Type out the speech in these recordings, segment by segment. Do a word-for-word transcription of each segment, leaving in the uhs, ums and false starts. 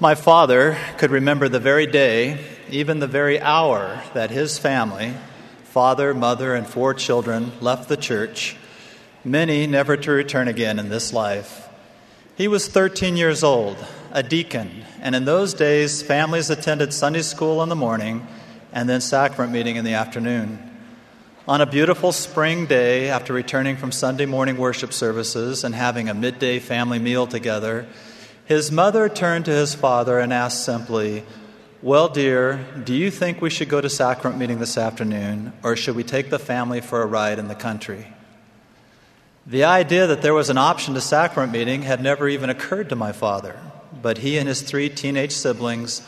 My father could remember the very day, even the very hour, that his family, father, mother, and four children, left the church, many never to return again in this life. He was thirteen years old, a deacon, and in those days, families attended Sunday school in the morning and then sacrament meeting in the afternoon. On a beautiful spring day, after returning from Sunday morning worship services and having a midday family meal together, his mother turned to his father and asked simply, "Well, dear, do you think we should go to sacrament meeting this afternoon, or should we take the family for a ride in the country?" The idea that there was an option to sacrament meeting had never even occurred to my father, but he and his three teenage siblings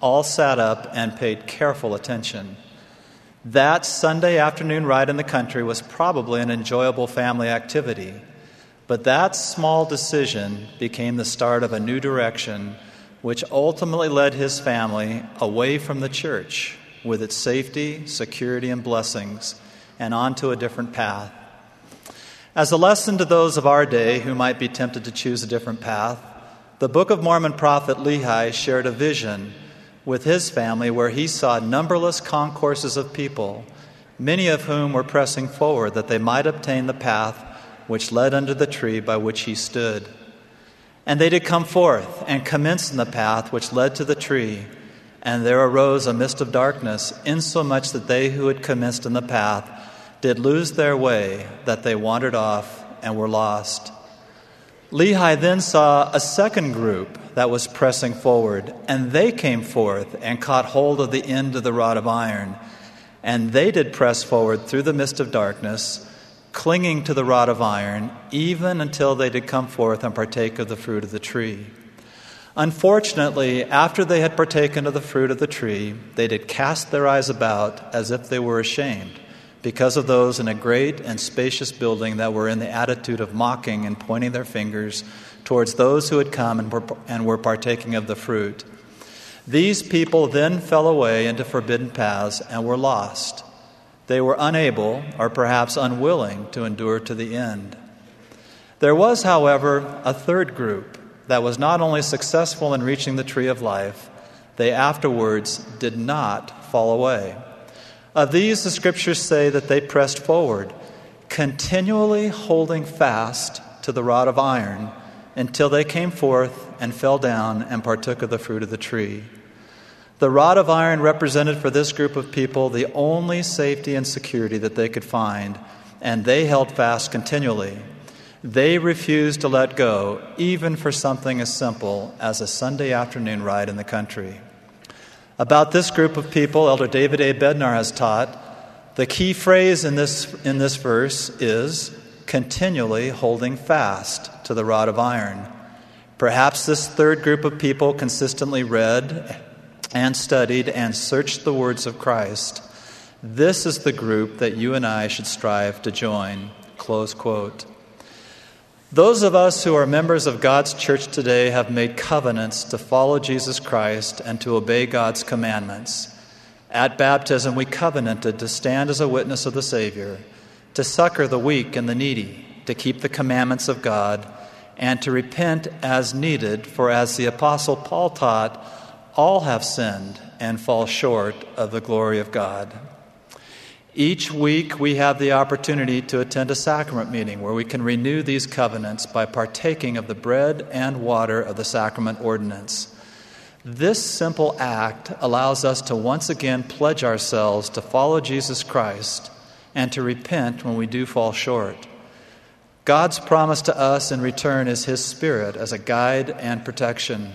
all sat up and paid careful attention. That Sunday afternoon ride in the country was probably an enjoyable family activity, but that small decision became the start of a new direction, which ultimately led his family away from the church with its safety, security, and blessings, and onto a different path. As a lesson to those of our day who might be tempted to choose a different path, the Book of Mormon prophet Lehi shared a vision with his family where he saw numberless concourses of people, many of whom were pressing forward that they might obtain the path which led under the tree by which he stood. And they did come forth and commence in the path which led to the tree, and there arose a mist of darkness, insomuch that they who had commenced in the path did lose their way, that they wandered off and were lost. Lehi then saw a second group that was pressing forward, and they came forth and caught hold of the end of the rod of iron. And they did press forward through the mist of darkness, clinging to the rod of iron, even until they did come forth and partake of the fruit of the tree. Unfortunately, after they had partaken of the fruit of the tree, they did cast their eyes about as if they were ashamed, because of those in a great and spacious building that were in the attitude of mocking and pointing their fingers towards those who had come and were, and were partaking of the fruit. These people then fell away into forbidden paths and were lost. They were unable, or perhaps unwilling, to endure to the end. There was, however, a third group that was not only successful in reaching the tree of life, they afterwards did not fall away. Of these, the scriptures say that they pressed forward, continually holding fast to the rod of iron until they came forth and fell down and partook of the fruit of the tree. The rod of iron represented for this group of people the only safety and security that they could find, and they held fast continually. They refused to let go, even for something as simple as a Sunday afternoon ride in the country. About this group of people, Elder David A. Bednar has taught, the key phrase in this, in this verse is continually holding fast to the rod of iron. Perhaps this third group of people consistently read and studied and searched the words of Christ. This is the group that you and I should strive to join. Close quote. Those of us who are members of God's church today have made covenants to follow Jesus Christ and to obey God's commandments. At baptism, we covenanted to stand as a witness of the Savior, to succor the weak and the needy, to keep the commandments of God, and to repent as needed, for as the Apostle Paul taught, all have sinned and fall short of the glory of God. Each week we have the opportunity to attend a sacrament meeting where we can renew these covenants by partaking of the bread and water of the sacrament ordinance. This simple act allows us to once again pledge ourselves to follow Jesus Christ and to repent when we do fall short. God's promise to us in return is His Spirit as a guide and protection.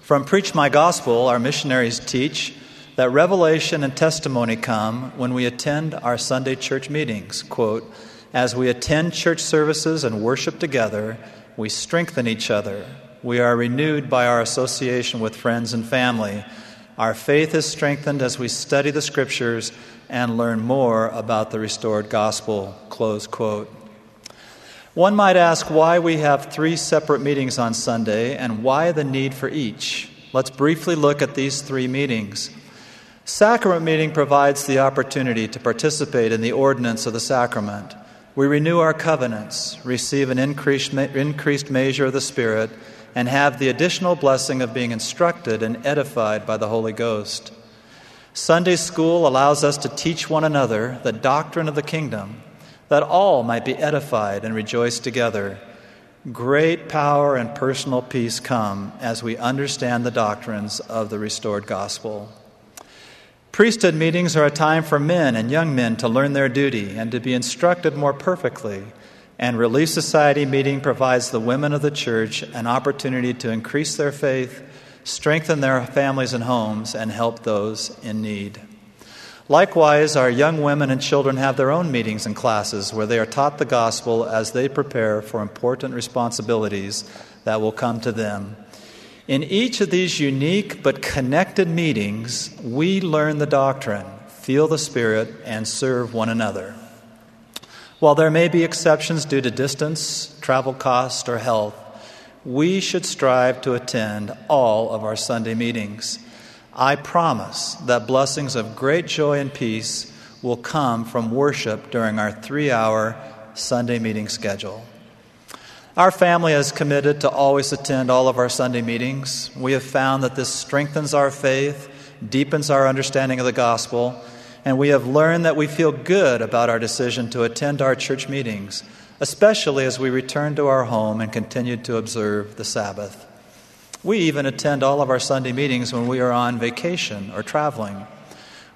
From Preach My Gospel, our missionaries teach that revelation and testimony come when we attend our Sunday church meetings. Quote, "As we attend church services and worship together, we strengthen each other. We are renewed by our association with friends and family. Our faith is strengthened as we study the scriptures and learn more about the restored gospel." Close quote. One might ask why we have three separate meetings on Sunday and why the need for each. Let's briefly look at these three meetings. Sacrament meeting provides the opportunity to participate in the ordinance of the sacrament. We renew our covenants, receive an increased, increased measure of the Spirit, and have the additional blessing of being instructed and edified by the Holy Ghost. Sunday school allows us to teach one another the doctrine of the kingdom, that all might be edified and rejoice together. Great power and personal peace come as we understand the doctrines of the restored gospel. Priesthood meetings are a time for men and young men to learn their duty and to be instructed more perfectly, and Relief Society meeting provides the women of the church an opportunity to increase their faith, strengthen their families and homes, and help those in need. Likewise, our young women and children have their own meetings and classes where they are taught the gospel as they prepare for important responsibilities that will come to them. In each of these unique but connected meetings, we learn the doctrine, feel the Spirit, and serve one another. While there may be exceptions due to distance, travel cost, or health, we should strive to attend all of our Sunday meetings. I promise that blessings of great joy and peace will come from worship during our three-hour Sunday meeting schedule. Our family has committed to always attend all of our Sunday meetings. We have found that this strengthens our faith, deepens our understanding of the gospel, and we have learned that we feel good about our decision to attend our church meetings, especially as we return to our home and continue to observe the Sabbath. We even attend all of our Sunday meetings when we are on vacation or traveling.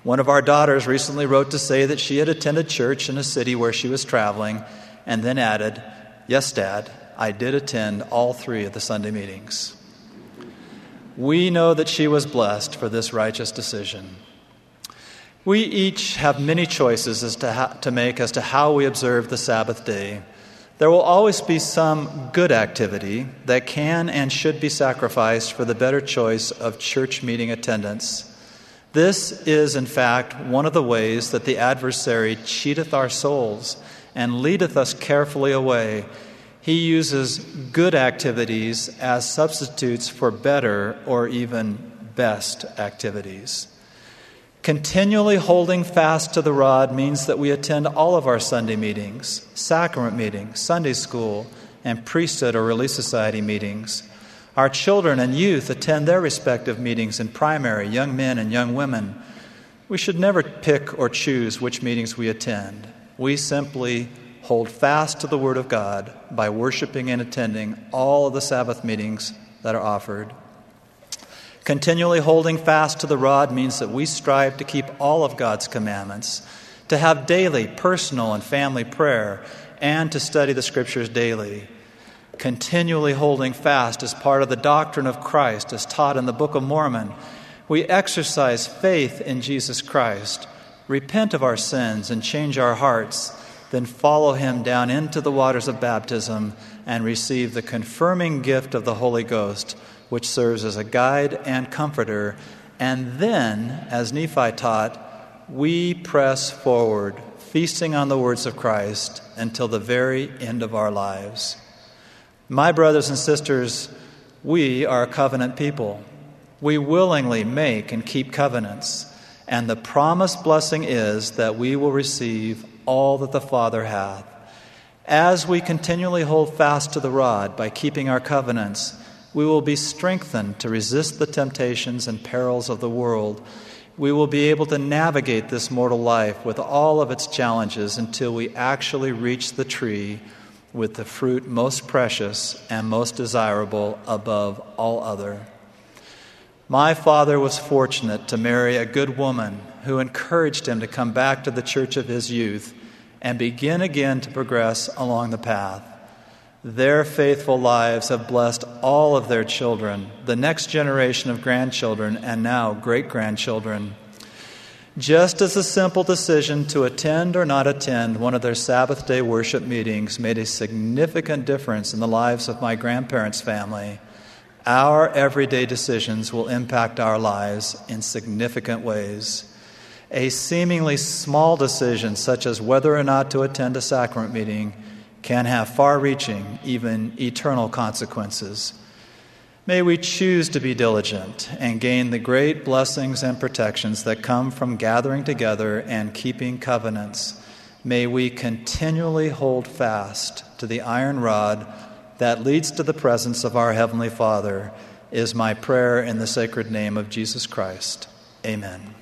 One of our daughters recently wrote to say that she had attended church in a city where she was traveling, and then added, "Yes, Dad, I did attend all three of the Sunday meetings." We know that she was blessed for this righteous decision. We each have many choices as to, how, to make as to how we observe the Sabbath day. There will always be some good activity that can and should be sacrificed for the better choice of church meeting attendance. This is, in fact, one of the ways that the adversary cheateth our souls and leadeth us carefully away. He uses good activities as substitutes for better or even best activities. Continually holding fast to the rod means that we attend all of our Sunday meetings, sacrament meetings, Sunday school, and priesthood or Relief Society meetings. Our children and youth attend their respective meetings in primary, young men and young women. We should never pick or choose which meetings we attend. We simply hold fast to the Word of God by worshiping and attending all of the Sabbath meetings that are offered. Continually holding fast to the rod means that we strive to keep all of God's commandments, to have daily personal and family prayer, and to study the Scriptures daily. Continually holding fast is part of the doctrine of Christ as taught in the Book of Mormon. We exercise faith in Jesus Christ, repent of our sins and change our hearts, then follow him down into the waters of baptism and receive the confirming gift of the Holy Ghost, which serves as a guide and comforter. And then, as Nephi taught, we press forward, feasting on the words of Christ until the very end of our lives. My brothers and sisters, we are a covenant people. We willingly make and keep covenants, and the promised blessing is that we will receive all that the Father hath. As we continually hold fast to the rod by keeping our covenants, we will be strengthened to resist the temptations and perils of the world. We will be able to navigate this mortal life with all of its challenges until we actually reach the tree with the fruit most precious and most desirable above all other. My father was fortunate to marry a good woman who encouraged him to come back to the church of his youth and begin again to progress along the path. Their faithful lives have blessed all of their children, the next generation of grandchildren, and now great-grandchildren. Just as the simple decision to attend or not attend one of their Sabbath day worship meetings made a significant difference in the lives of my grandparents' family, our everyday decisions will impact our lives in significant ways. A seemingly small decision, such as whether or not to attend a sacrament meeting, can have far-reaching, even eternal consequences. May we choose to be diligent and gain the great blessings and protections that come from gathering together and keeping covenants. May we continually hold fast to the iron rod that leads to the presence of our Heavenly Father is my prayer in the sacred name of Jesus Christ. Amen.